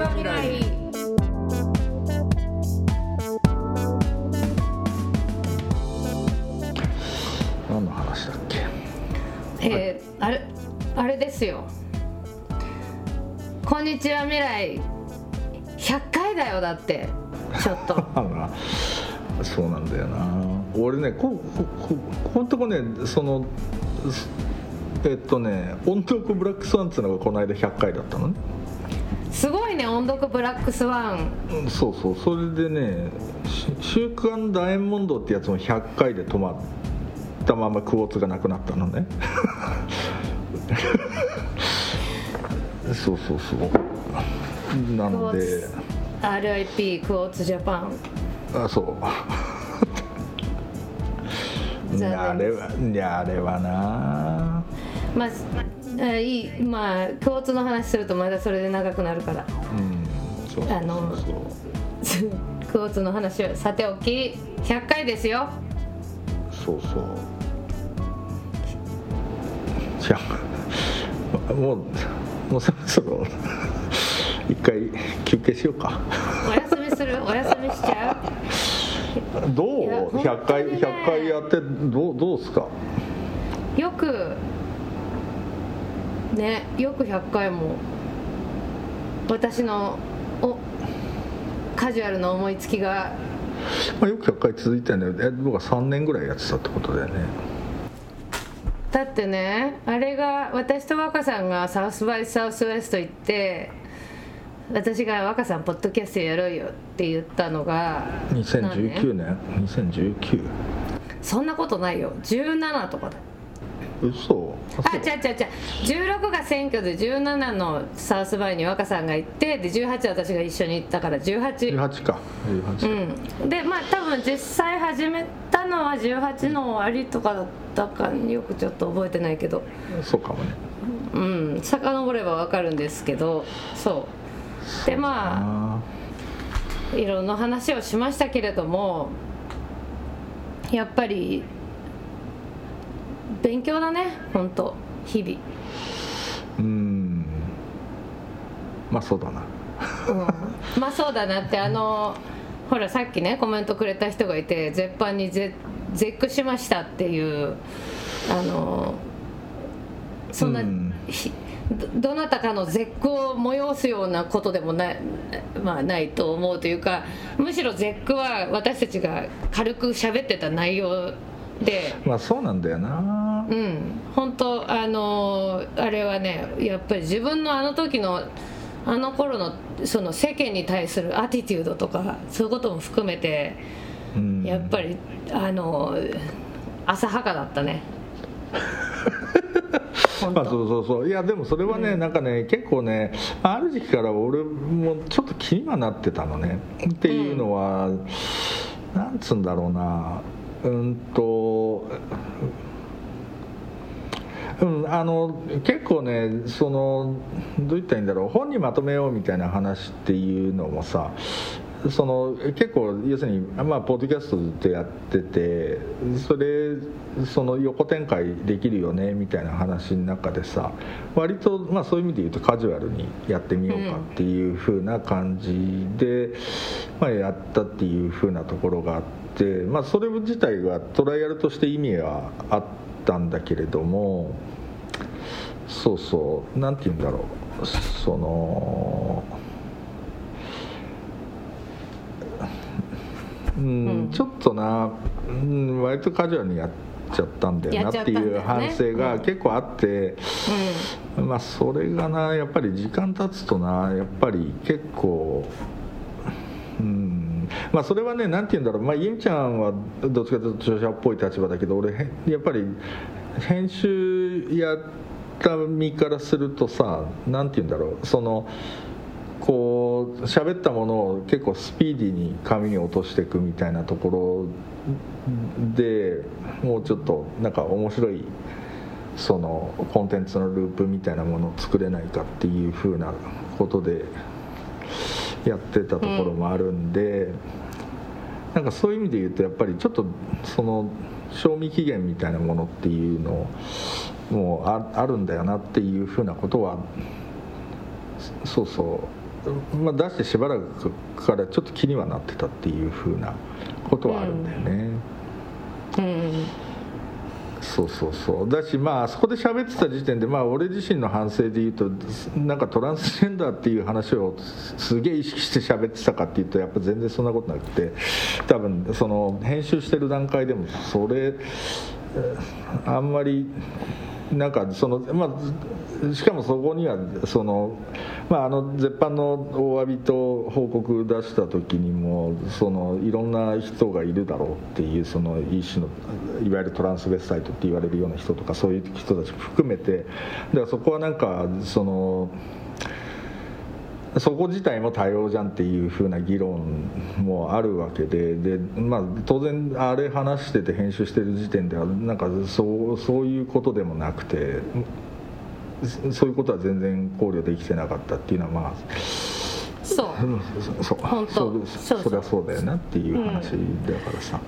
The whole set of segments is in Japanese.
は未来。何の話だっけ。あれですよ。こんにちは未来100回だよ。だってちょっとそうなんだよな。俺ね、このとこね、その音読ブラックスワンっていうのがこの間100回だったのね。すごいね、音読ブラックスワン。そうそう、それでね、週刊ダイヤモンドってやつも100回で止まったままクォーツがなくなったのねそうそうそう、なので RIP クォーツジャパン。あ、そうあれはな、まあいい、まあ共通の話するとまだそれで長くなるから、そうそうそう、共通の話はさておき100回ですよ。そうそう、じゃあもうそろそろ一回休憩しようか。お休みする？お休みしちゃう？どう、ね、100回やってどうですか。よく100回も私のカジュアルの思いつきが、まあ、よく100回続いてるんだよね。僕は3年ぐらいやってたってことだよね。だってね、あれが私と若さんがサウスバイサウスウエスト行って、私が若さんポッドキャストやろうよって言ったのが2019年。そんなことないよ、17とかだ。嘘。あ、違う、16が選挙で17のサウスバイに若さんが行って、で18私が一緒に行ったから18。でまあ多分実際始めたのは18の終わりとかだったか、よくちょっと覚えてないけど。そうかもね。うん、遡ればわかるんですけど、そうでまあいろんな話をしましたけれども、やっぱり勉強だね、本当日々。まあそうだな、まあそうだなって、ほらさっきねコメントくれた人がいて、絶版に絶句しましたっていう、そんな、どなたかの絶句を催すようなことでもない、まあ、ないと思うというか、むしろ絶句は私たちが軽く喋ってた内容で、まあそうなんだよな。本当あれはね、やっぱり自分のあの時のあの頃のその世間に対するアティテュードとか、そういうことも含めて、やっぱり浅はかだったねまあ、そういやでもそれはね、なんかね、結構ね、ある時期から俺もちょっと気にはなってたのね。っていうのは、なんつうんだろうな、結構ね、そのどう言ったらいいんだろう、本にまとめようみたいな話っていうのもさ、その結構要するに、まあ、ポッドキャストずっとやってて、その横展開できるよねみたいな話の中でさ、割と、まあ、そういう意味で言うとカジュアルにやってみようかっていう風な感じで、まあ、やったっていう風なところがあって、まあ、それ自体がトライアルとして意味はあったんだけれども、そうそう、なんて言うんだろう、そのちょっとな、割とカジュアルにやっちゃったんだよなっていう反省が結構あって、まあそれがな、やっぱり時間経つとな、やっぱり結構、まあそれはね、なんて言うんだろう、まあゆみちゃんはどっちかというと著者っぽい立場だけど、俺やっぱり編集やった身からするとさ、なんて言うんだろう、そのこう喋ったものを結構スピーディーに紙に落としていくみたいなところで、もうちょっとなんか面白いそのコンテンツのループみたいなものを作れないかっていう風なことでやってたところもあるんで、なんかそういう意味で言うと、やっぱりちょっとその賞味期限みたいなものっていうのもあるんだよなっていう風なことは、そうそうまあ、出してしばらくからちょっと気にはなってたっていうふうなことはあるんだよね、うんうん、そうそうそうだし、まあそこで喋ってた時点で、まあ、俺自身の反省でいうとなんかトランスジェンダーっていう話をすげえ意識して喋ってたかっていうとやっぱ全然そんなことなくて、多分その編集してる段階でもそれあんまりなんかそのまあしかもそこにはその、まあ、あの絶版のお詫びと報告出した時にもそのいろんな人がいるだろうっていうその一種のいわゆるトランスベスタイトって言われるような人とかそういう人たちも含めて、だからそこはなんかそのそこ自体も多様じゃんっていう風な議論もあるわけで、で、まあ、当然あれ話してて編集してる時点ではなんかそういうことでもなくて。そういうことは全然考慮できてなかったっていうのは、まあそう本当そりゃそうだよなっていう話だからさ、う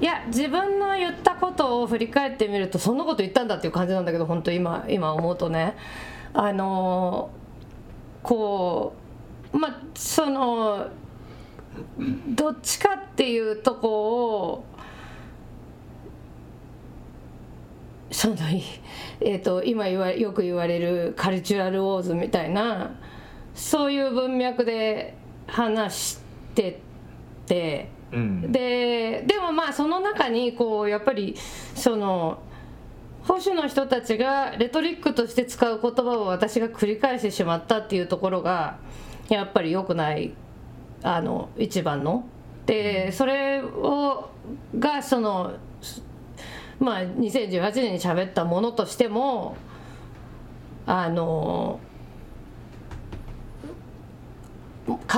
ん、いや自分の言ったことを振り返ってみるとそんなこと言ったんだっていう感じなんだけど、本当今思うとね、こうまあそのどっちかっていうとこをその今よく言われるカルチュラルウォーズみたいなそういう文脈で話してて、うん、でもまあその中にこうやっぱりその保守の人たちがレトリックとして使う言葉を私が繰り返してしまったっていうところがやっぱり良くない一番ので、それをがそのまあ、2018年に喋ったものとしても火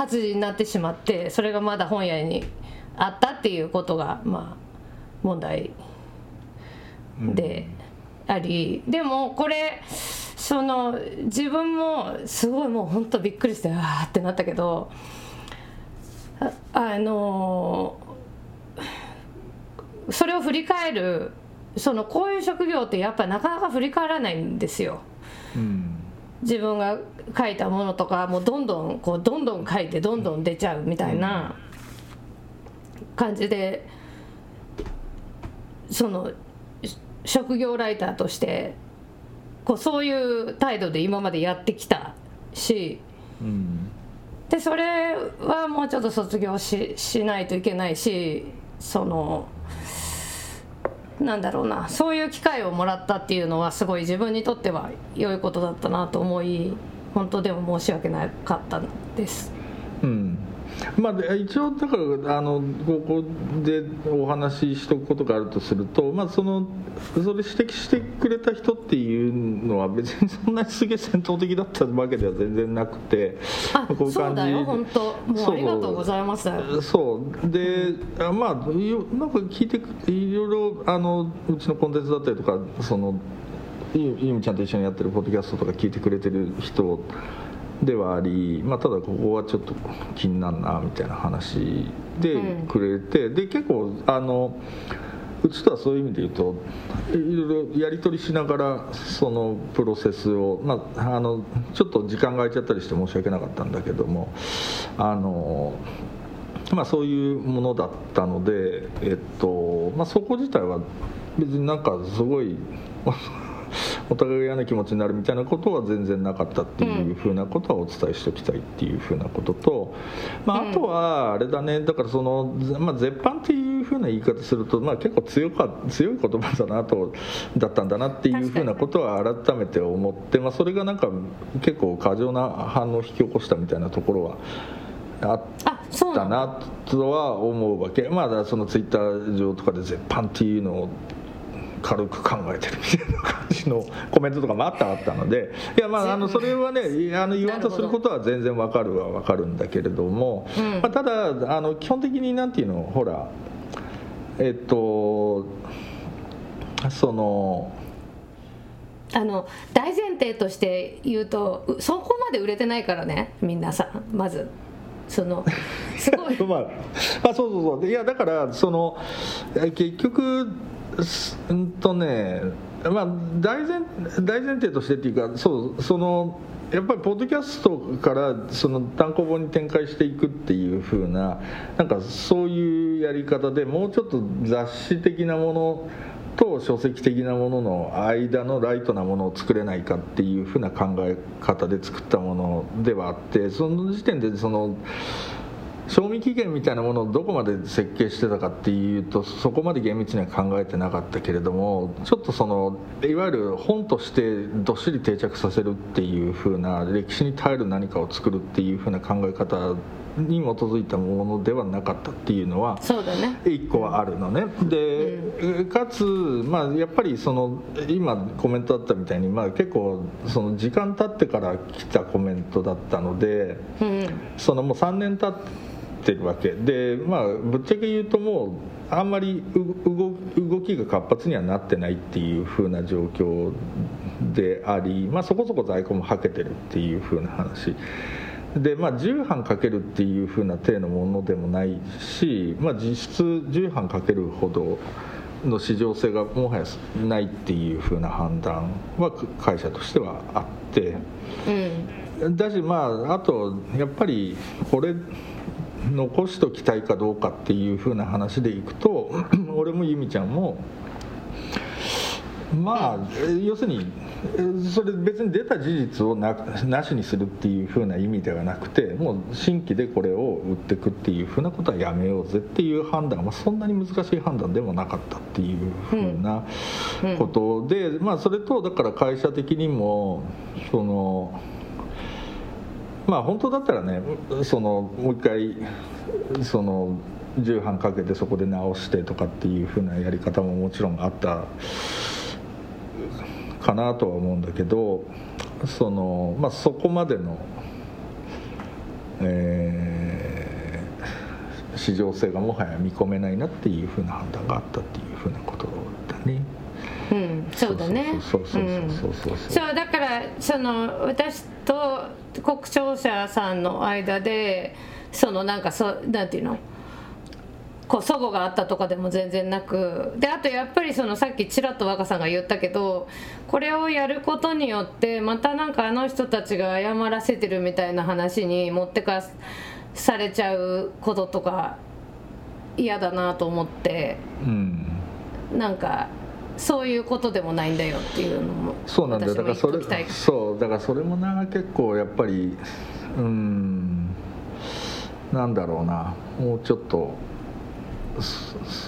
事になってしまって、それがまだ本屋にあったっていうことがまあ問題であり、うん、でもこれその自分もすごいもう本当びっくりしてわーってなったけど、それを振り返るそのこういう職業ってやっぱなかなか振り返らないんですよ、うん、自分が書いたものとかもうどんどん書いてどんどん出ちゃうみたいな感じで、その職業ライターとしてこうそういう態度で今までやってきたし、うん、でそれはもうちょっと卒業しないといけないし、そのなんだろうな、そういう機会をもらったっていうのはすごい自分にとっては良いことだったなと思い、本当でも申し訳なかったです、うん、まあ一応だからここでお話ししとくことがあるとすると、まあそれ指摘してくれた人っていうのは別にそんなにすげえ戦闘的だったわけでは全然なくて、あ、こういう感じ、そうだよ本当もうありがとうございました。そうで、うん、まあなんか聞いていろいろうちのコンテンツだったりとかそのゆみちゃんと一緒にやってるポッドキャストとか聞いてくれてる人ではあり、まあ、ただここはちょっと気になるなみたいな話でくれて、うん、で結構うちとはそういう意味で言うといろいろやり取りしながらそのプロセスを、まあ、ちょっと時間が空いちゃったりして申し訳なかったんだけども、まあ、そういうものだったので、まあ、そこ自体は別になんかすごいお互いが嫌な気持ちになるみたいなことは全然なかったっていうふうなことはお伝えしておきたいっていうふうなことと、まあ、あとはあれだね、だからその、まあ、絶版っていうふうな言い方すると、まあ、結構強い言葉だなとだったんだなっていうふうなことは改めて思って、まあ、それがなんか結構過剰な反応を引き起こしたみたいなところはあったなとは思うわけ。まあ、そのツイッター上とかで絶版っていうのを軽く考えてるみたいな感じのコメントとかもあったので、いやまあそれはね言わんとすることは全然分かるは分かるんだけれども、まあ、ただ基本的になんていうのほらその大前提として言うとそこまで売れてないからね皆さん、まずそのすごいまあそういやだからその結局まあ、大前提としてっていうか、そうそのやっぱりポッドキャストからその単行本に展開していくっていう風な、なんかそういうやり方でもうちょっと雑誌的なものと書籍的なものの間のライトなものを作れないかっていう風な考え方で作ったものではあって、その時点でその賞味期限みたいなものをどこまで設計してたかっていうと、そこまで厳密には考えてなかったけれども、ちょっとそのいわゆる本としてどっしり定着させるっていう風な、歴史に耐える何かを作るっていう風な考え方に基づいたものではなかったっていうのは一個はあるのね。でかつ、まあ、やっぱりその今コメントあったみたいに、まあ、結構その時間経ってから来たコメントだったので、そのもう3年経ってるわけで、まあ、ぶっちゃけ言うともうあんまり動きが活発にはなってないっていう風な状況であり、まあ、そこそこ在庫もはけてるっていう風な話で、まあ、10版かけるっていう風な体のものでもないし、まあ、実質10版かけるほどの市場性がもはやないっていう風な判断は会社としてはあって、だし、まあ、あとやっぱりこれ残しときたいかどうかっていう風な話でいくと、俺も由美ちゃんもまあ要するにそれ別に出た事実を なしにするっていう風な意味ではなくて、もう新規でこれを売っていくっていう風なことはやめようぜっていう判断は、まあ、そんなに難しい判断でもなかったっていう風なことで、まあ、それとだから会社的にもそのまあ本当だったらね、そのもう一回その10版かけてそこで直してとかっていう風なやり方ももちろんあったかなとは思うんだけど、その、まあ、そこまでの、市場性がもはや見込めないなっていうふうな判断があったっていうふうなことだね。そうだね。そうだからその私と国庁舎さんの間でそのなんかなんていうの。こう齟齬があったとかでも全然なくで、あとやっぱりそのさっきちらっと若さんが言ったけど、これをやることによってまたなんかあの人たちが謝らせてるみたいな話に持ってかされちゃうこととか嫌だなと思って、なんかそういうことでもないんだよっていうのもそうなんだよ。だからそれもな結構やっぱりなんだろうな、もうちょっと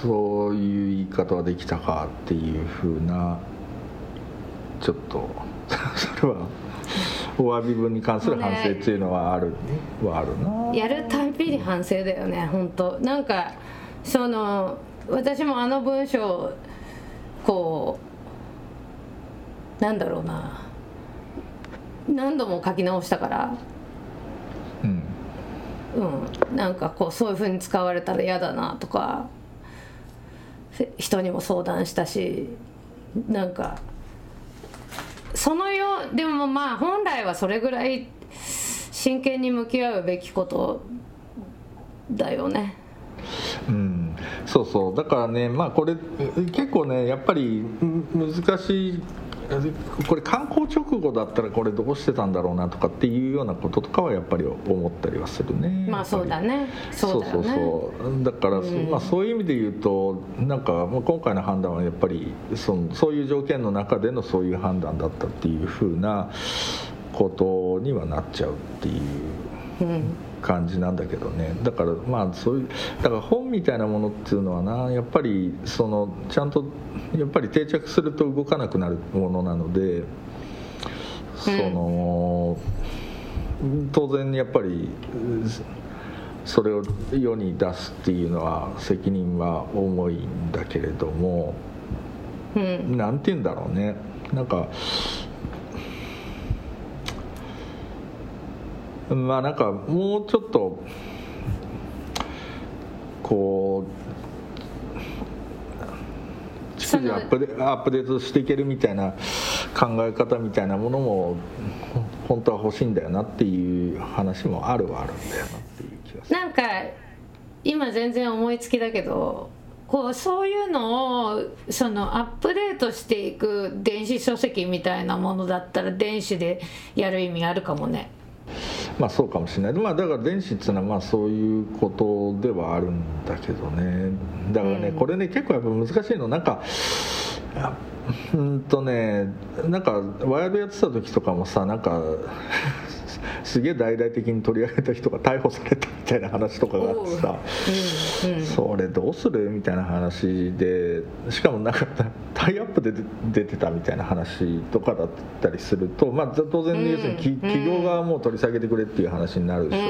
そういう言い方はできたかっていうふうな、ちょっとそれはお詫び文に関する反省っていうのはあるな。やるたびに反省だよね、本当。なんかその私もあの文章をこうなんだろうな、何度も書き直したから。なんかこうそういう風に使われたら嫌だなとか人にも相談したし、なんかそのようでもまあ本来はそれぐらい真剣に向き合うべきことだよね。そうそうだからね、まあこれ結構ねやっぱり難しい。これ観光直後だったらこれどうしてたんだろうなとかっていうようなこととかはやっぱり思ったりはするね。まあそうだね。そうだから、まあ、そういう意味で言うとなんか今回の判断はやっぱりそういう条件の中でのそういう判断だったっていうふうなことにはなっちゃうっていう。感じなんだけどね。だからまあそういうだから本みたいなものっていうのはなやっぱりそのちゃんとやっぱり定着すると動かなくなるものなので、その当然やっぱりそれを世に出すっていうのは責任は重いんだけれども、なんて言うんだろうね、なんか。まあなんかもうちょっとこう逐次アップデートしていけるみたいな考え方みたいなものも本当は欲しいんだよなっていう話もあるはあるんだよなっていう気がする。なんか今全然思いつきだけどこうそういうのをそのアップデートしていく電子書籍みたいなものだったら電子でやる意味あるかもね。まあそうかもしれない。まあだから電子っていうのはまあそういうことではあるんだけどね。だからね、これね結構やっぱ難しいの。なんかなんかワイヤードやってた時とかもさ、なんかすげえ大々的に取り上げた人が逮捕されたみたいな話とかがあってさ、それどうするみたいな話で、しかもなんかタイアップで出てたみたいな話とかだったりすると、まあ当然要するに企業側も取り下げてくれっていう話になるでし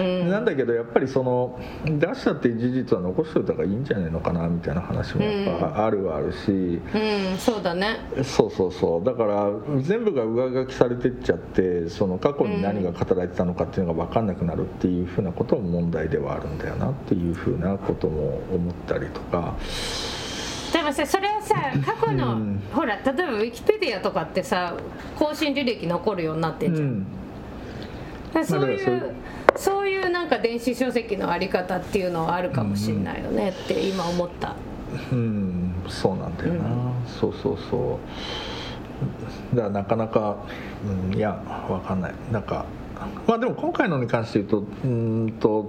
ょ。なんだけどやっぱりその出したっていう事実は残しておいた方がいいんじゃないのかなみたいな話もやっぱあるはあるし、そうだね。そうそうそう。だから全部が上書きされてっちゃって、その過去に何が語られてたのかっていうのが分かんなくなるっていうふうなことも問題ではあるんだよなっていうふうなことも思ったりとか。でもさ、それはさ過去の、ほら例えばウィキペディアとかってさ更新履歴残るようになってんじゃん、そういうなんか電子書籍のあり方っていうのはあるかもしれないよねって今思った。そうなんだよな、そうそうそう。だからなかなか、いやわかんない。なんかまあでも今回のに関して言うと、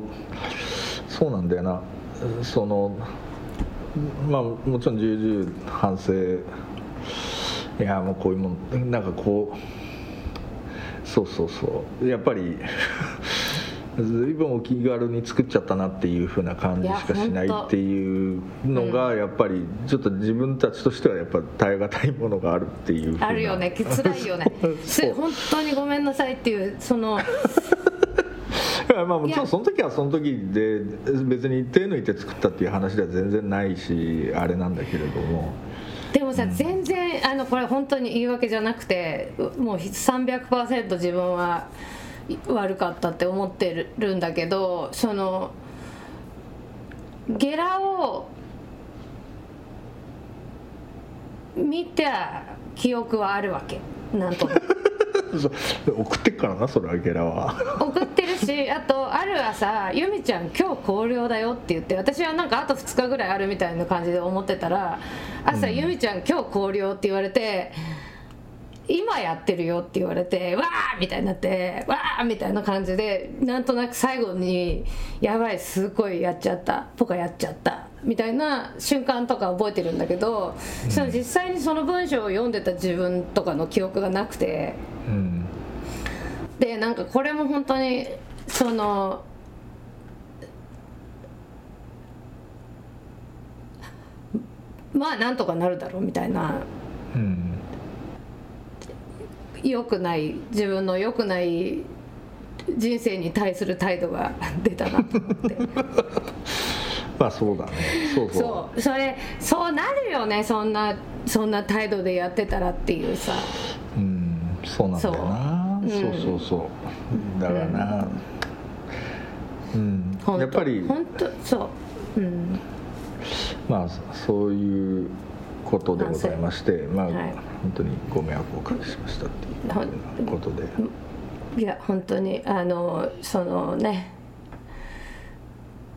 そうなんだよな。そのまあもちろん重々反省。いやもうこういうもんなんかこう、そうそうそうやっぱり。随分お気軽に作っちゃったなっていう風な感じしかしないっていうのがやっぱりちょっと自分たちとしてはやっぱ耐え難いものがあるっていう風な、あるよね、辛いよね本当にごめんなさいっていうそのまあもちろんその時はその時で別に手抜いて作ったっていう話では全然ないしあれなんだけれども、でもさ、全然これ本当に言い訳じゃなくてもう 300% 自分は悪かったって思ってるんだけど、そのゲラを見た記憶はあるわけ。なんと送ってっからな、それはゲラは送ってるし、あとある朝由美ちゃん今日校了だよって言って、私はなんかあと2日ぐらいあるみたいな感じで思ってたら朝、由美ちゃん今日校了って言われて、今やってるよって言われて、わーみたいになって、わーみたいな感じで、なんとなく最後にやばいすごいやっちゃったとかやっちゃったみたいな瞬間とか覚えてるんだけど、その実際にその文章を読んでた自分とかの記憶がなくて、でなんかこれも本当にそのまあなんとかなるだろうみたいな、良くない自分の良くない人生に対する態度が出たなと思ってまあそうだね、そうそうそう、それそうなるよね、そんな態度でやってたらっていうさ、そうなんだよな、そうそうそうだからな、やっぱり本当そう、まあそういうことでございまして、まあ本当にご迷惑をおかけしましたっていうことで、いや本当にそのね、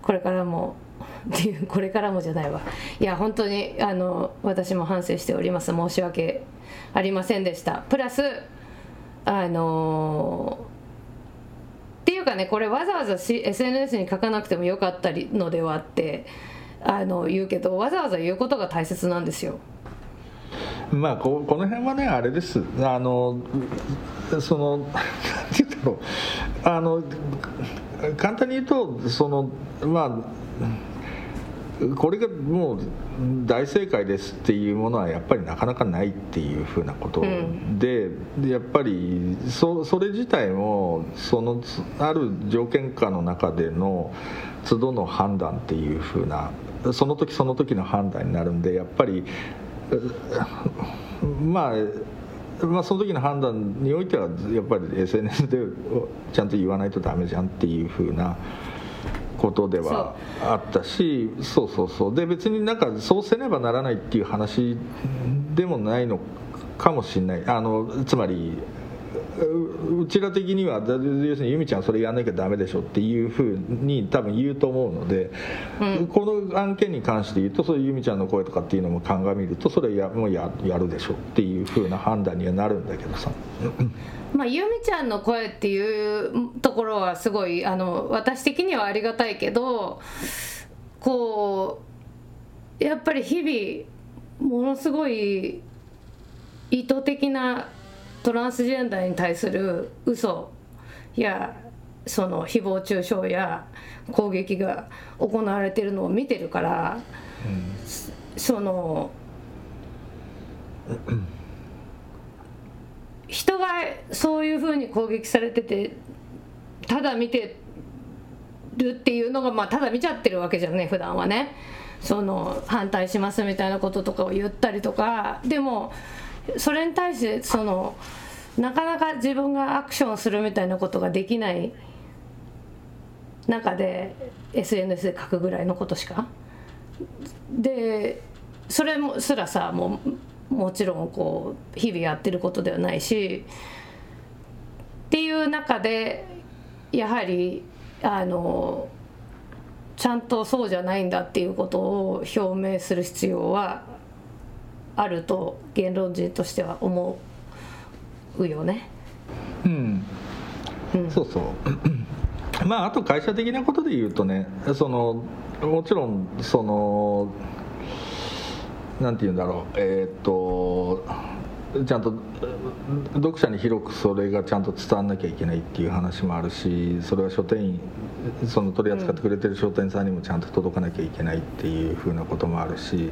これからもっていう、これからもじゃないわ、いや本当に私も反省しております。申し訳ありませんでした。プラスっていうかね、これわざわざSNS に書かなくてもよかったりのではって。言うけど、わざわざ言うことが大切なんですよ。まあこの辺はねあれです、その何て言うんだろう、簡単に言うとそのまあこれがもう大正解ですっていうものはやっぱりなかなかないっていうふうなことで、やっぱりそれ自体もそのある条件下の中での都度の判断っていう風な、その時その時の判断になるんで、やっぱりまあその時の判断においてはやっぱり SNS でちゃんと言わないとダメじゃんっていう風なことではあったし、そうそうそうで、別になんかそうせねばならないっていう話でもないのかもしれない、つまりうちら的には要するに由美ちゃんそれやんなきゃダメでしょっていうふうに多分言うと思うので、うん、この案件に関して言うとそういう由美ちゃんの声とかっていうのも鑑みるとそれもう やるでしょっていうふうな判断にはなるんだけどさ。まあ、由美ちゃんの声っていうところはすごい私的にはありがたいけど、こうやっぱり日々ものすごい意図的なトランスジェンダーに対する嘘やその誹謗中傷や攻撃が行われているのを見てるから、うん、その人がそういうふうに攻撃されててただ見てるっていうのが、まあ、ただ見ちゃってるわけじゃね普段はね、その反対しますみたいなこととかを言ったりとか、でもそれに対してそのなかなか自分がアクションするみたいなことができない中で SNS で書くぐらいのことしかで、それもすらさもちろんこう日々やってることではないしっていう中で、やはりちゃんとそうじゃないんだっていうことを表明する必要はあると言論人としては思うよね。うん、うん、そうそうまああと会社的なことで言うとね、そのもちろんそのなんていうんだろう、ちゃんと読者に広くそれがちゃんと伝わんなきゃいけないっていう話もあるし、それは書店員その取り扱ってくれてる書店さんにもちゃんと届かなきゃいけないっていうふうなこともあるし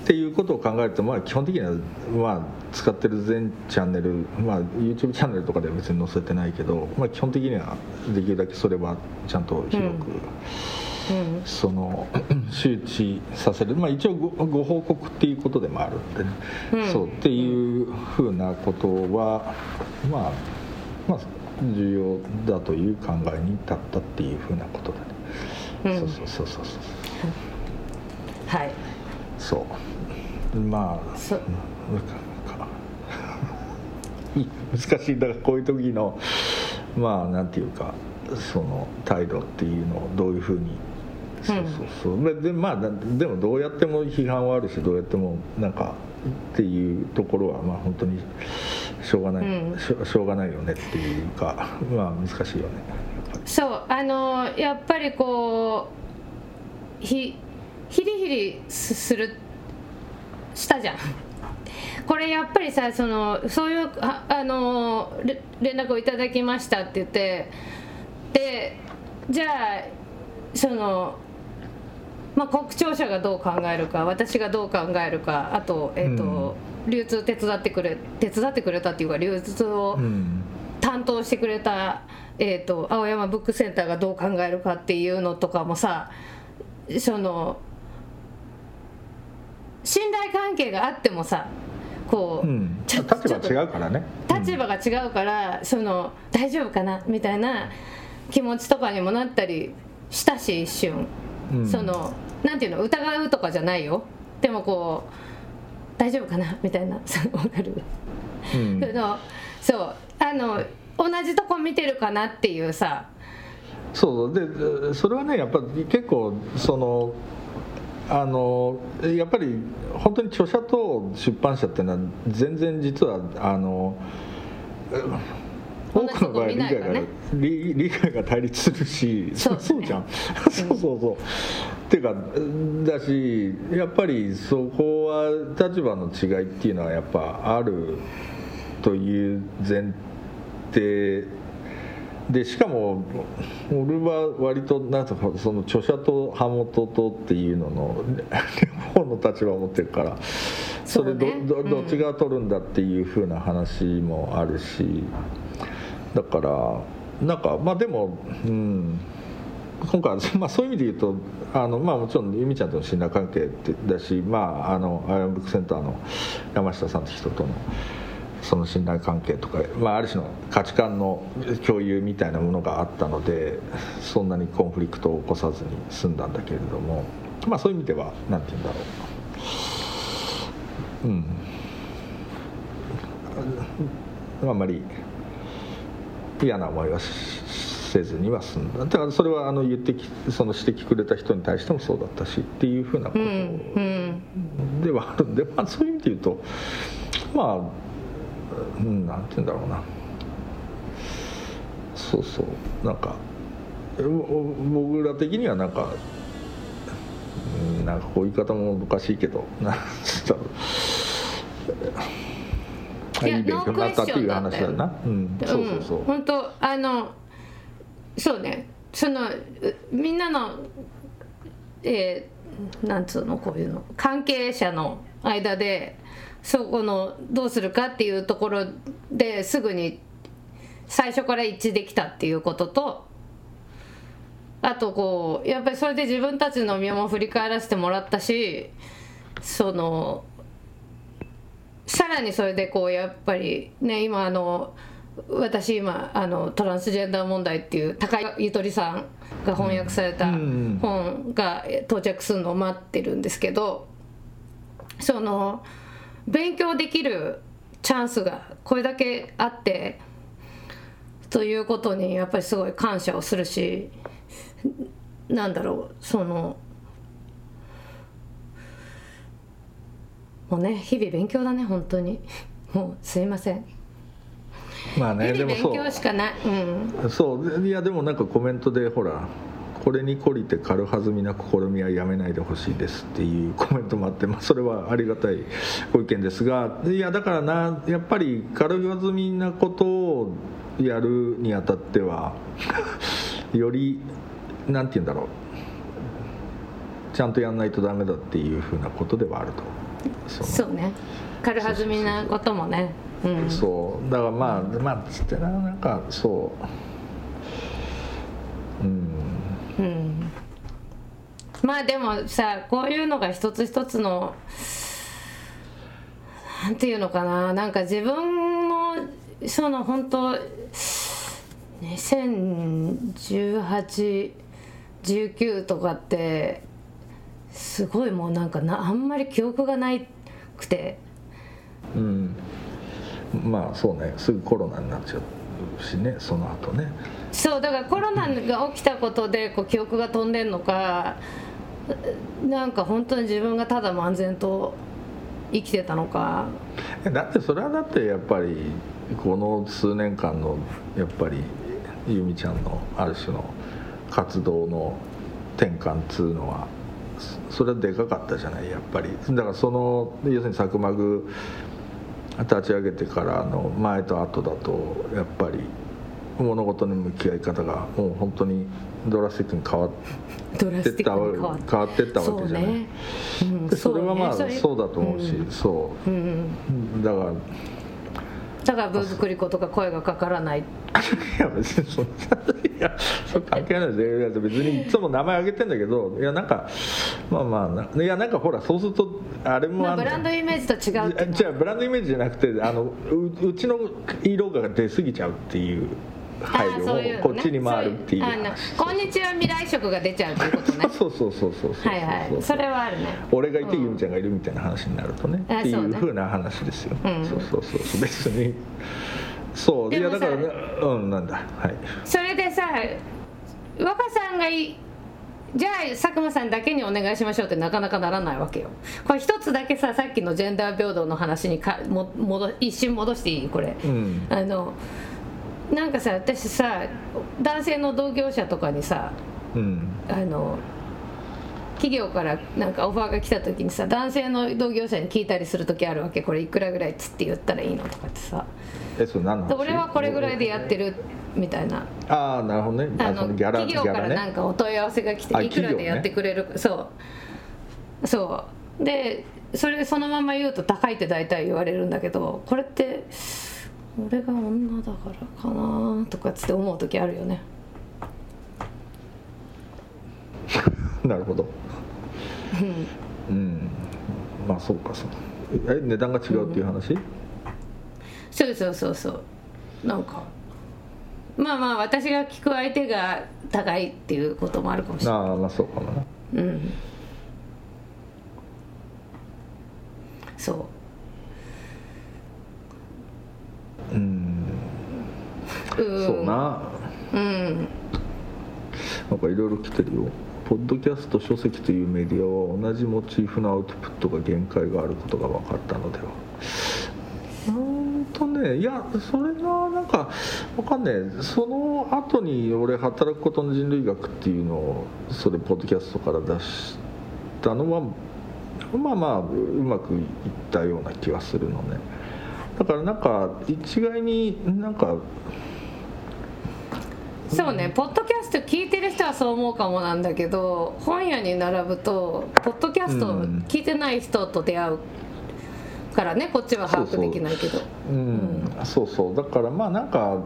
っていうことを考えると、まあ基本的にはまあ使ってる全チャンネル、まあ YouTube チャンネルとかでは別に載せてないけど、まあ基本的にはできるだけそれはちゃんと広く、うん、その周知させる、まあ、一応 ご報告っていうことでもあるって、ねうん、そうっていうふうなことは、まあ、まあ重要だという考えに至ったっていうふうなことだね、うん、そうそうそうそうはい、そうまあそ難しいだからこういう時のまあなんていうかその態度っていうのをどういうふうにそうでまあでもどうやっても批判はあるしどうやってもなんかっていうところはまあ本当にしょうがない、うん、しょうがないよねっていうかまあ難しいよね。そうやっぱりこうヒリヒリするしたじゃん。これやっぱりさそういう連絡をいただきましたって言ってでじゃあまあ、国庁舎がどう考えるか私がどう考えるかあと、流通手伝ってくれたっていうか流通を担当してくれた、青山ブックセンターがどう考えるかっていうのとかもさ信頼関係があってもさこう立場が違うからね立場が違うから大丈夫かなみたいな気持ちとかにもなったりしたし一瞬、うん、なんていうの疑うとかじゃないよでもこう大丈夫かなみたいな分かる、うん、そう同じとこ見てるかなっていうさそうでそれはねやっぱり結構やっぱり本当に著者と出版社っていうのは全然実は多くの場合理解が対立するしそうじゃんそうっていうかだしやっぱりそこは立場の違いっていうのはやっぱあるという前提でしかも俺は割となんとか著者と版元とっていうのの両方の立場を持ってるからそれどっちが取るんだっていうふうな話もあるしだからなんかまあでも、うん、今回は、まあ、そういう意味で言うとまあ、もちろん由美ちゃんとの信頼関係だし、まあ、アイアンブックセンターの山下さんって人とのその信頼関係とか、まあ、ある種の価値観の共有みたいなものがあったのでそんなにコンフリクトを起こさずに済んだんだけれども、まあ、そういう意味では何て言うんだろう、うん、あんまり。嫌な思いはせずには済んだ。だからそれは言ってその指摘くれた人に対してもそうだったしっていうふうなことではあるんで、まあ、そういう意味で言うとまあ、なんて言うんだろうな、そうそうなんか僕ら的にはなんか、なんかこういう言い方もおかしいけどなんつったいい勉強になったっていう話だな。うん、そうそうそう。本当そうね、そのみんなの、なんつうのこういうの関係者の間でそこのどうするかっていうところですぐに最初から一致できたっていうことと。あとこうやっぱりそれで自分たちの身も振り返らせてもらったし、そのさらにそれでこうやっぱりね、今私今トランスジェンダー問題っていう高井ゆとりさんが翻訳された本が到着するのを待ってるんですけど、その勉強できるチャンスがこれだけあってということにやっぱりすごい感謝をするし、なんだろうそのもうね日々勉強だね本当にもうすいません、まあね、日々勉強しかない。うん、そういやでもなんかコメントでほらこれに懲りて軽はずみな試みはやめないでほしいですっていうコメントもあって、まあ、それはありがたいご意見ですが、いやだからなやっぱり軽はずみなことをやるにあたってはよりなんて言うんだろうちゃんとやんないとダメだっていうふうなことではあると。そうね軽はずみなこともね、うん、そうだからまあまあつってなんかそううんまあでもさこういうのが一つ一つのなんていうのかな、なんか自分のその本当2018、19とかってすごいもうなんかあんまり記憶がないくて、うん、まあそうねすぐコロナになっちゃうしねその後ね。そうだからコロナが起きたことでこう記憶が飛んでんのか、なんか本当に自分がただ漫然と生きてたのか。だってそれはだってやっぱりこの数年間のやっぱり由美ちゃんのある種の活動の転換っていうのはそれはでかかったじゃない、やっぱりだからその要するにサクマグ立ち上げてからの前と後だとやっぱり物事の向き合い方がもう本当にドラスティックに変わってったわけじゃない、ねうん、でそれはまあそうだと思うし、うん、そう、うん、だからブーズクリコとか声がかからない。いや別にそんないやそれ関係ないです。別にいつも名前挙げてんだけど、いやなんかまあまあいやなんかほらそうするとあれもあの、まあ、ブランドイメージと違うって。じゃあブランドイメージじゃなくてうちの色が出過ぎちゃうっていう。配慮をこっちに回るっていうこんにちは未来色が出ちゃうっていうことねそうはいはいそれはあるね、俺がいてゆみちゃんがいるみたいな話になるとね、うん、っていう風な話ですよ、うん、そう別にそういやだからねうんなんだはいそれでさ若さんがじゃあ佐久間さんだけにお願いしましょうってなかなかならないわけよ。これ一つだけさっきのジェンダー平等の話に一瞬戻していいこれ、うん、なんかさ私さ男性の同業者とかにさ、うん、企業からなんかオファーが来た時にさ男性の同業者に聞いたりする時あるわけ。これいくらぐらいつって言ったらいいのとかってさそれ何の話俺はこれぐらいでやってるみたいな。ああなるほどね。企業からなんかお問い合わせが来ていくらでやってくれる、ね、そうでそれそのまま言うと高いって大体言われるんだけど、これって俺が女だからかなとかつって思う時あるよね。なるほど。うん。まあそうかそう。値段が違うっていう話？そう。なんかまあ私が聞く相手が高いっていうこともあるかもしれない。ああまあそうかもな。うん。そう。うんそうな、うん、なんかいろいろ来てるよ。ポッドキャスト、書籍というメディアは同じモチーフのアウトプットが限界があることが分かったのでは。いや、それがなんか分かんない。その後に俺働くことの人類学っていうのをそれポッドキャストから出したのはまあまあうまくいったような気がするのね。だからなんか一概になんかそうね、ポッドキャスト聞いてる人はそう思うかもなんだけど、本屋に並ぶとポッドキャスト聞いてない人と出会うからね、こっちは把握できないけど、そうそう、だからまあなんか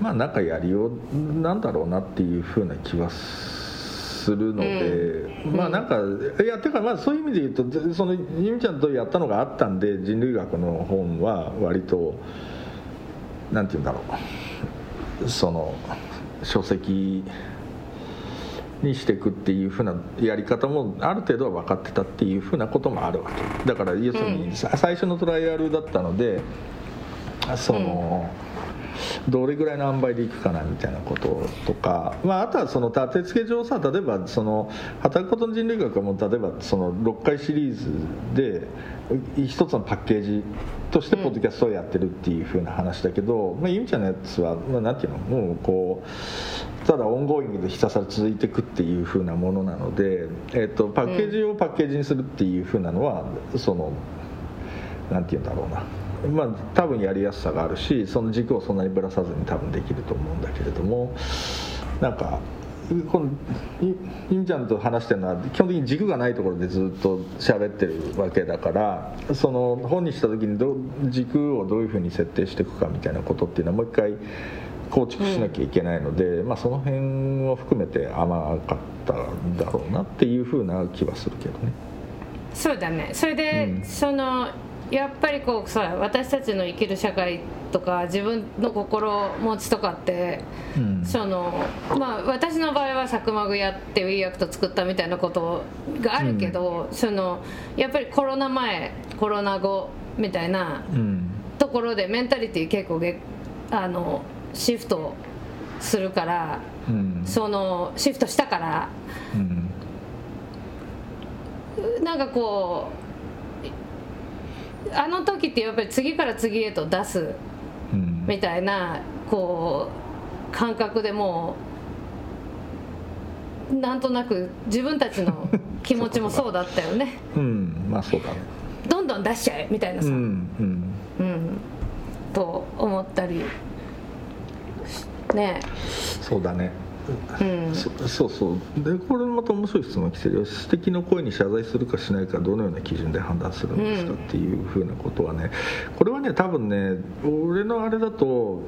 まあなんかやりようなんだろうなっていう風な気はするので、まあなんか、いやてかまあそういう意味で言うと、そのゆみちゃんとやったのがあったんで、人類学の本は割となんていうんだろう、その書籍にしていくっていう風なやり方もある程度は分かってたっていう風なこともあるわけだから、要するに最初のトライアルだったので、そのどれぐらいの塩梅でいくかなみたいなこととか、まああとはその立て付け上さ、例えばその働くことの人類学はもう例えばその6回シリーズで一つのパッケージとしてポッドキャストをやってるっていう風な話だけど、まあゆみちゃんのやつはなんていうの、もうこうただオンゴーイングでひたすら続いていくっていう風なものなので、パッケージをパッケージにするっていう風なのは、そのなんていうんだろうな、まあ、多分やりやすさがあるし、その軸をそんなにぶらさずに多分できると思うんだけれども、なんかこのゆみちゃんと話してるのは基本的に軸がないところでずっと喋ってるわけだから、その本にした時に軸をどういうふうに設定していくかみたいなことっていうのはもう一回構築しなきゃいけないので、まあ、その辺を含めて甘かったんだろうなっていうふうな気はするけどね。そうだね。それで、そのやっぱりこうさ、私たちの生きる社会とか自分の心持ちとかって、そのまあ私の場合はサクマグやってウィーアクト作ったみたいなことがあるけど、そのやっぱりコロナ前コロナ後みたいなところでメンタリティ結構シフトするから、そのシフトしたから、なんかこうあの時ってやっぱり次から次へと出すみたいな、こう感覚でもうなんとなく自分たちの気持ちもそうだったよねまあそうだね、どんどん出しちゃえみたいなさ、と思ったりね。そうだね。そうで、これまた面白い質問が来てるよ。指摘の声に謝罪するかしないかどのような基準で判断するんですかっていうふうなことはね、これはね多分ね、俺のあれだと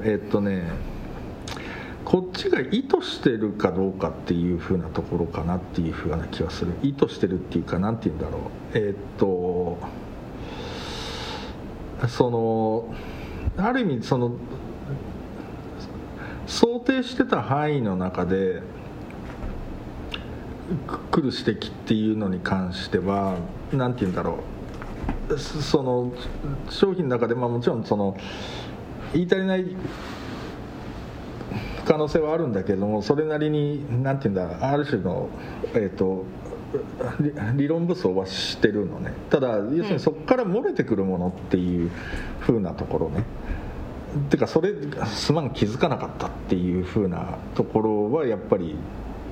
こっちが意図してるかどうかっていうふうなところかなっていうふうな気がする。意図してるっていうか、なんていうんだろう、そのある意味その想定してた範囲の中で来る指摘っていうのに関しては、なんて言うんだろう、その商品の中で、まあ、もちろんその言い足りない可能性はあるんだけども、それなりになんて言うんだろう、ある種の理論武装はしてるのね。ただ要するにそこから漏れてくるものっていう風なところね。てかそれすまん気づかなかったっていう風なところはやっぱり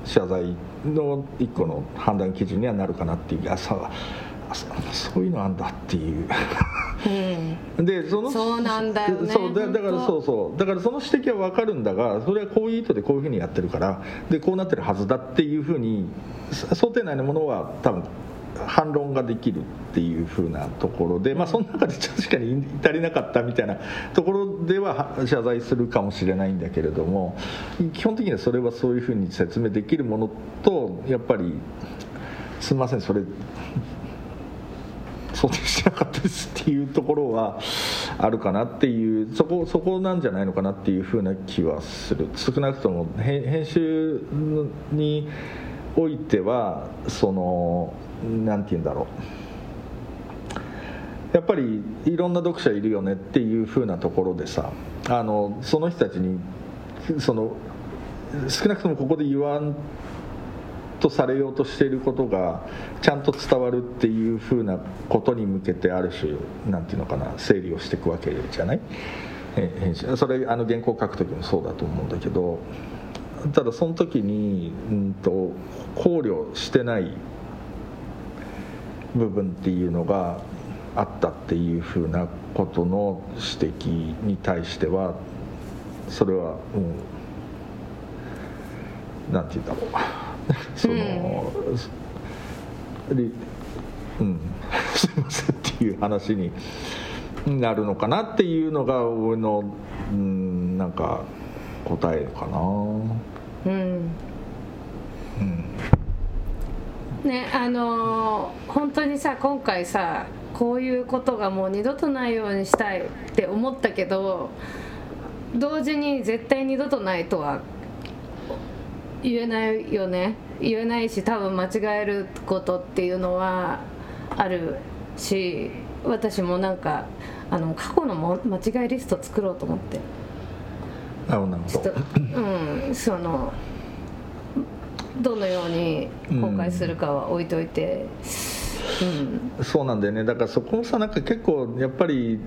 謝罪の一個の判断基準にはなるかなっていう、そういうのあんだっていう、でそうなんだよね。だからその指摘は分かるんだが、それはこういう意図でこういう風にやってるからでこうなってるはずだっていう風に想定内のものは多分反論ができるっていう風なところで、まあその中で確かに至りなかったみたいなところでは謝罪するかもしれないんだけれども、基本的にはそれはそういう風に説明できるものと、やっぱりすみませんそれ想定してなかったですっていうところはあるかなっていう、そこなんじゃないのかなっていう風な気はする。少なくとも編集においては、そのなんて言うんだろう、やっぱりいろんな読者いるよねっていう風なところでさ、その人たちに少なくともここで言わんとされようとしていることがちゃんと伝わるっていうふうなことに向けてある種なんていうのかな整理をしていくわけじゃない。それ原稿書くときもそうだと思うんだけど、ただその時に考慮してない部分っていうのがあったっていうふうなことの指摘に対しては、それは、なんて言うんだろう、すいませんっていう話になるのかなっていうのが俺の、なんか答えかな。ね、本当にさ今回さこういうことがもう二度とないようにしたいって思ったけど、同時に絶対二度とないとは言えないよね。言えないし、多分間違えることっていうのはあるし、私もなんか過去の間違いリスト作ろうと思って、ちょっとどのように公開するかは置いといて、そうなんだよね。だからそこもさ、なんか結構やっぱり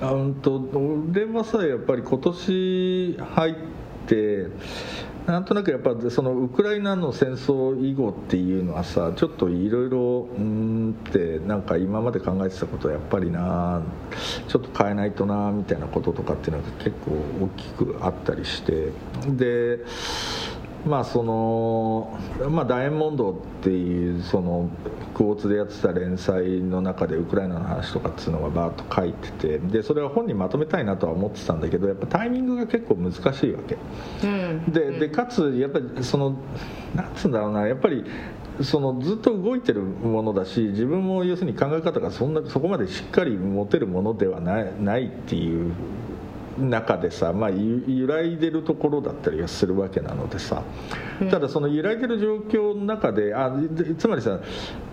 俺はさやっぱり今年入ってなんとなくやっぱウクライナの戦争以後っていうのはさ、ちょっといろいろってなんか今まで考えてたことはやっぱりなちょっと変えないとなみたいなこととかっていうのが結構大きくあったりして、でダイヤモンドっていうクォーツでやってた連載の中でウクライナの話とかっていうのがバーッと書いてて、でそれは本にまとめたいなとは思ってたんだけど、やっぱタイミングが結構難しいわけ、でかつやっぱりなんつうんだろうな、やっぱりずっと動いてるものだし、自分も要するに考え方がそこまでしっかり持てるものではないっていう中でさ、揺らいでるところだったりはするわけなのでさ、ただ揺らいでる状況の中でつまりさ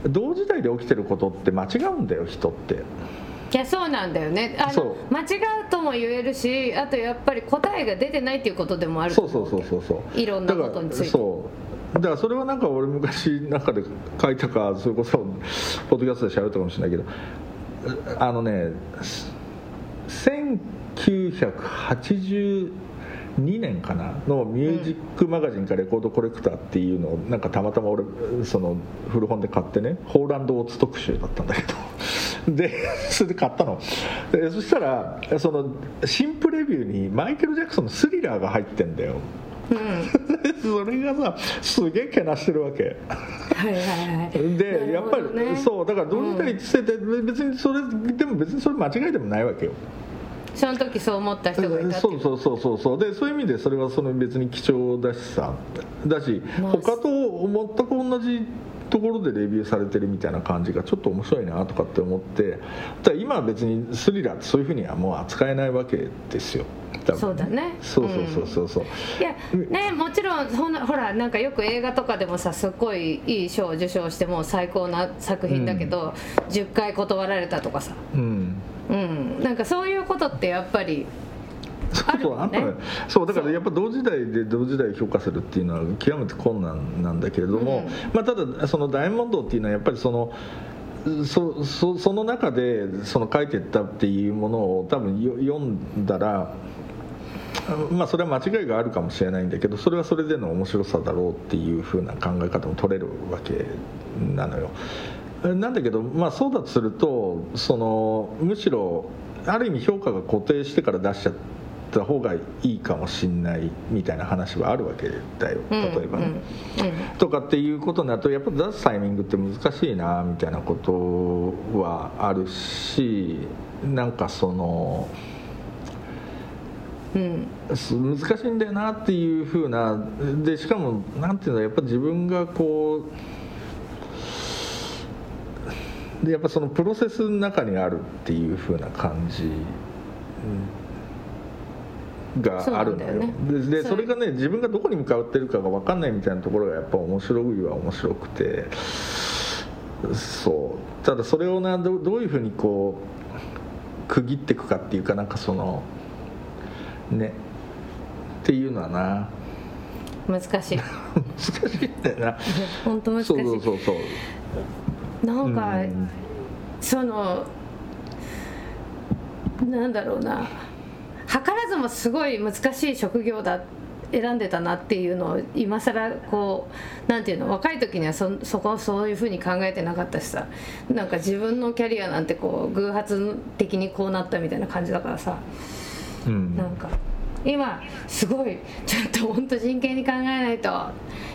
同時代で起きてることって間違うんだよ人って。いやそうなんだよね。間違うとも言えるし、あとやっぱり答えが出てないっていうことでもあると思う。そういろんなことについて。だからそれはなんか俺昔中で書いたか、それこそポッドキャストで喋ったかもしれないけど、1982年かなのミュージックマガジンかレコードコレクターっていうのをなんかたまたま俺古本で買ってね、ホーランド・オーツ特集だったんだけどそれで買ったの。そしたら新プレビューにマイケル・ジャクソンのスリラーが入ってんだよ。それがさすげえけなしてるわけで、やっぱり、そうだから同時代って言ってて、別にそれ間違いでもないわけよ。その時そう思った人がいたって。そうで、そういう意味でそれは別に貴重だしさ、だし他と全く同じところでレビューされてるみたいな感じがちょっと面白いなとかって思って、ただ今は別にスリラーってそういうふうにはもう扱えないわけですよ。そうだね。いやね、もちろんほらなんかよく映画とかでもさ、すっごいいい賞を受賞してもう最高な作品だけど、10回断られたとかさ、なんかそういうことってやっぱりあるよね。そうだからやっぱ同時代で同時代を評価するっていうのは極めて困難なんだけれども、ただダイヤモンドっていうのはやっぱりその中で書いてったっていうものを多分読んだら、それは間違いがあるかもしれないんだけど、それはそれでの面白さだろうっていう風な考え方も取れるわけなのよ。なんだけど、そうだとするとむしろある意味評価が固定してから出しちゃった方がいいかもしれないみたいな話はあるわけだよ、例えばね、とかっていうことになるとやっぱり出すタイミングって難しいなみたいなことはあるし、なんか難しいんだよなっていう風なで、しかもなんていうのやっぱ自分がでやっぱプロセスの中にあるっていう風な感じがあるんだよ。でそれがね、自分がどこに向かってるかが分かんないみたいなところがやっぱ面白いは面白くて、ただそれをどういう風に区切っていくかっていうか、なんかねっていうのはな難しい難しいんだよな本当難しいそうなんか、うん、そのなんだろうな図らずもすごい難しい職業だ選んでたなっていうのを今更こうなんていうの若い時にはそこをそういう風に考えてなかったしさなんか自分のキャリアなんてこう偶発的にこうなったみたいな感じだからさ、うん、なんか今すごいちゃんと本当真剣に考えないと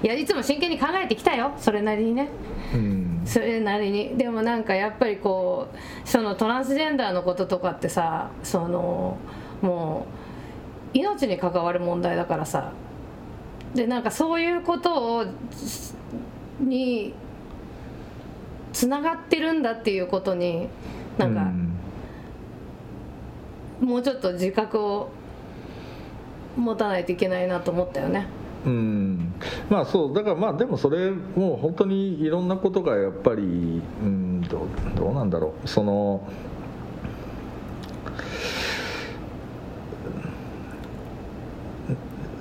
いやいつも真剣に考えてきたよそれなりにね、うん、それなりにでもなんかやっぱりこうそのトランスジェンダーのこととかってさそのもう命に関わる問題だからさでなんかそういうことをにつながってるんだっていうことになんか、うん、もうちょっと自覚を持たないといけないなと思ったよね。うん、まあそうだからまあでもそれもう本当にいろんなことがやっぱり、うん、どうなんだろうその。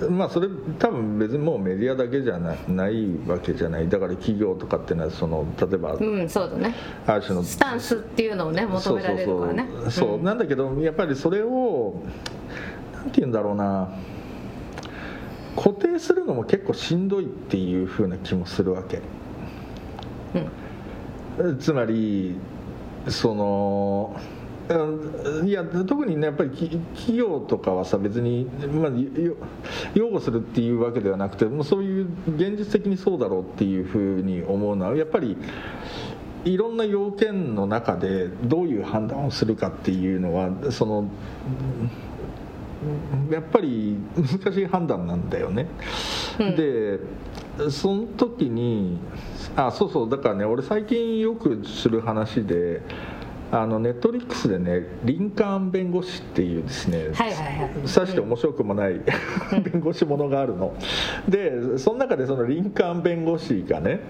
まあそれ多分別にもうメディアだけじゃないわけじゃないだから企業とかっていうのはその例えば、うんそうだね、ある種のスタンスっていうのをね求められるからねそうなんだけどやっぱりそれをなんていうんだろうな固定するのも結構しんどいっていう風な気もするわけ、うん、つまりそのいや特にねやっぱり企業とかはさ別に、まあ、擁護するっていうわけではなくてもうそういう現実的にそうだろうっていうふうに思うのはやっぱりいろんな要件の中でどういう判断をするかっていうのはそのやっぱり難しい判断なんだよね、うん、でその時にあそうそうだからね俺最近よくする話でネットフリックスでねリンカーン弁護士っていうですね、はいはいはい、さして面白くもない、うん、弁護士ものがあるのでその中でそのリンカーン弁護士がね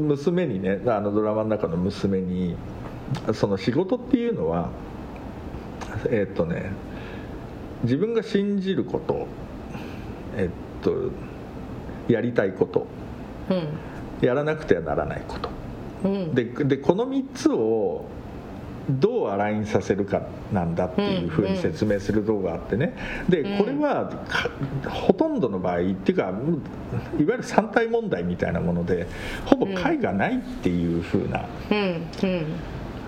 娘にねドラマの中の娘にその仕事っていうのは自分が信じることやりたいこと、うん、やらなくてはならないことでこの3つをどうアラインさせるかなんだっていうふうに説明する動画があってねでこれはほとんどの場合っていうかいわゆる三体問題みたいなものでほぼ解がないっていうふうな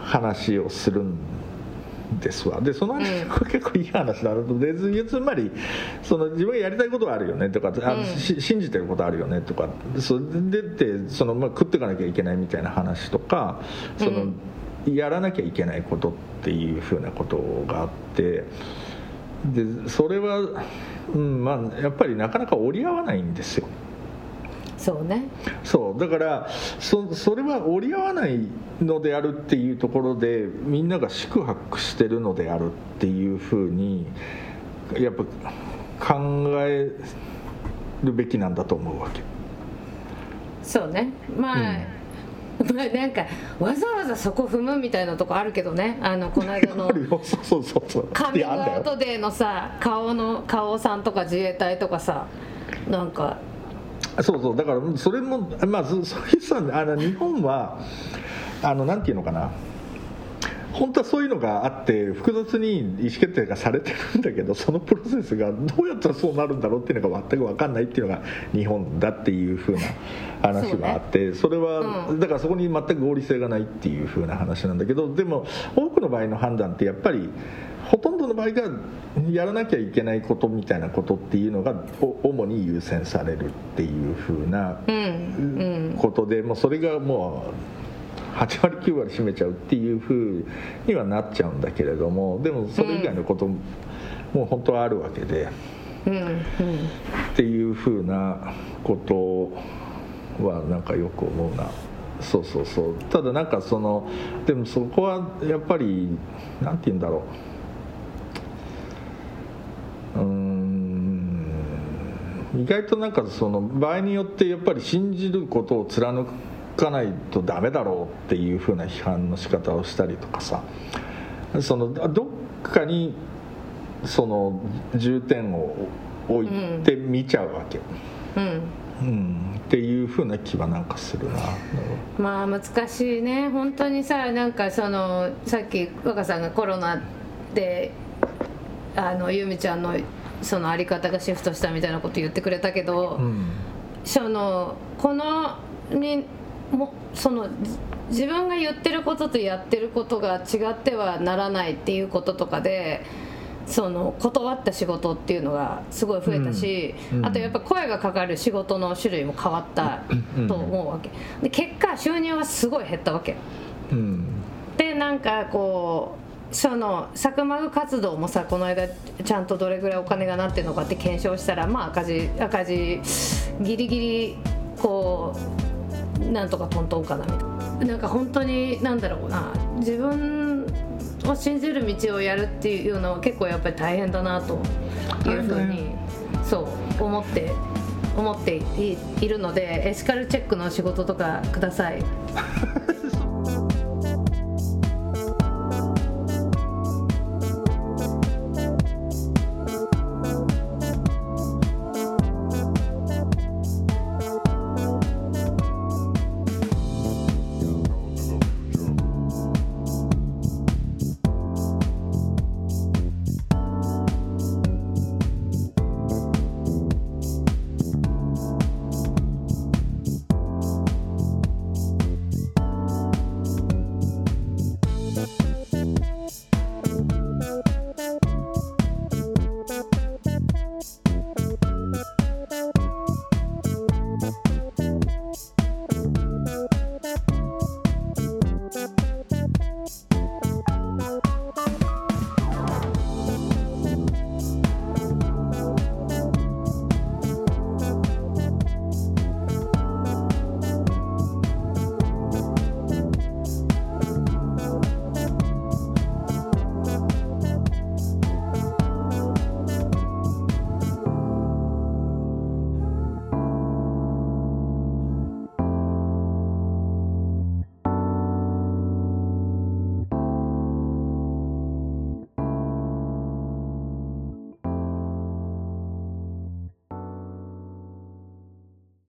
話をするんですわでその話は結構いい話なのでつまりその自分がやりたいことはあるよねとか信じてることあるよねとかそれでそのまあ食っていかなきゃいけないみたいな話とかそのやらなきゃいけないことっていうふうなことがあってでそれはうんまあやっぱりなかなか折り合わないんですよ。そうね、そうだからそれは折り合わないのであるっていうところでみんなが宿泊してるのであるっていうふうにやっぱ考えるべきなんだと思うわけ。そうねまあ、うん、なんかわざわざそこ踏むみたいなとこあるけどねこの間のカミングアウトデーのさ顔さんとか自衛隊とかさなんかそうだからそれもまあそういうさ日本はなんていうのかな本当はそういうのがあって複雑に意思決定がされてるんだけどそのプロセスがどうやったらそうなるんだろうっていうのが全く分かんないっていうのが日本だっていう風な話があってそれはだからそこに全く合理性がないっていう風な話なんだけどでも多くの場合の判断ってやっぱりほとんどの場合がやらなきゃいけないことみたいなことっていうのが主に優先されるっていう風なことでもうそれがもう8割9割占めちゃうっていう風にはなっちゃうんだけれどもでもそれ以外のことも、もう本当はあるわけで、うんうん、っていう風なことはなんかよく思うなそうただなんかそのでもそこはやっぱりなんて言うんだろう意外となんかその場合によってやっぱり信じることを貫くかないとダメだろうっていう風な批判の仕方をしたりとかさそのどっかにその重点を置いて見ちゃうわけ、うんうん、っていう風な気はなんかするな。まあ難しいね本当にさ。なんかそのさっき若さんがコロナでゆみちゃんのそのあり方がシフトしたみたいなこと言ってくれたけど、うん、そのこのにもその自分が言ってることとやってることが違ってはならないっていうこととかでその断った仕事っていうのがすごい増えたし、うんうん、あとやっぱ声がかかる仕事の種類も変わったと思うわけで、結果収入はすごい減ったわけ、うん、でなんかこうそのサクマグ活動もさこの間ちゃんとどれぐらいお金がなってるのかって検証したらまあ赤字ギリギリこうなんとかトントンかなみたいな。なんか本当に何だろうな、自分を信じる道をやるっていうのは結構やっぱり大変だなというふうにそう思っているので、エシカルチェックの仕事とかください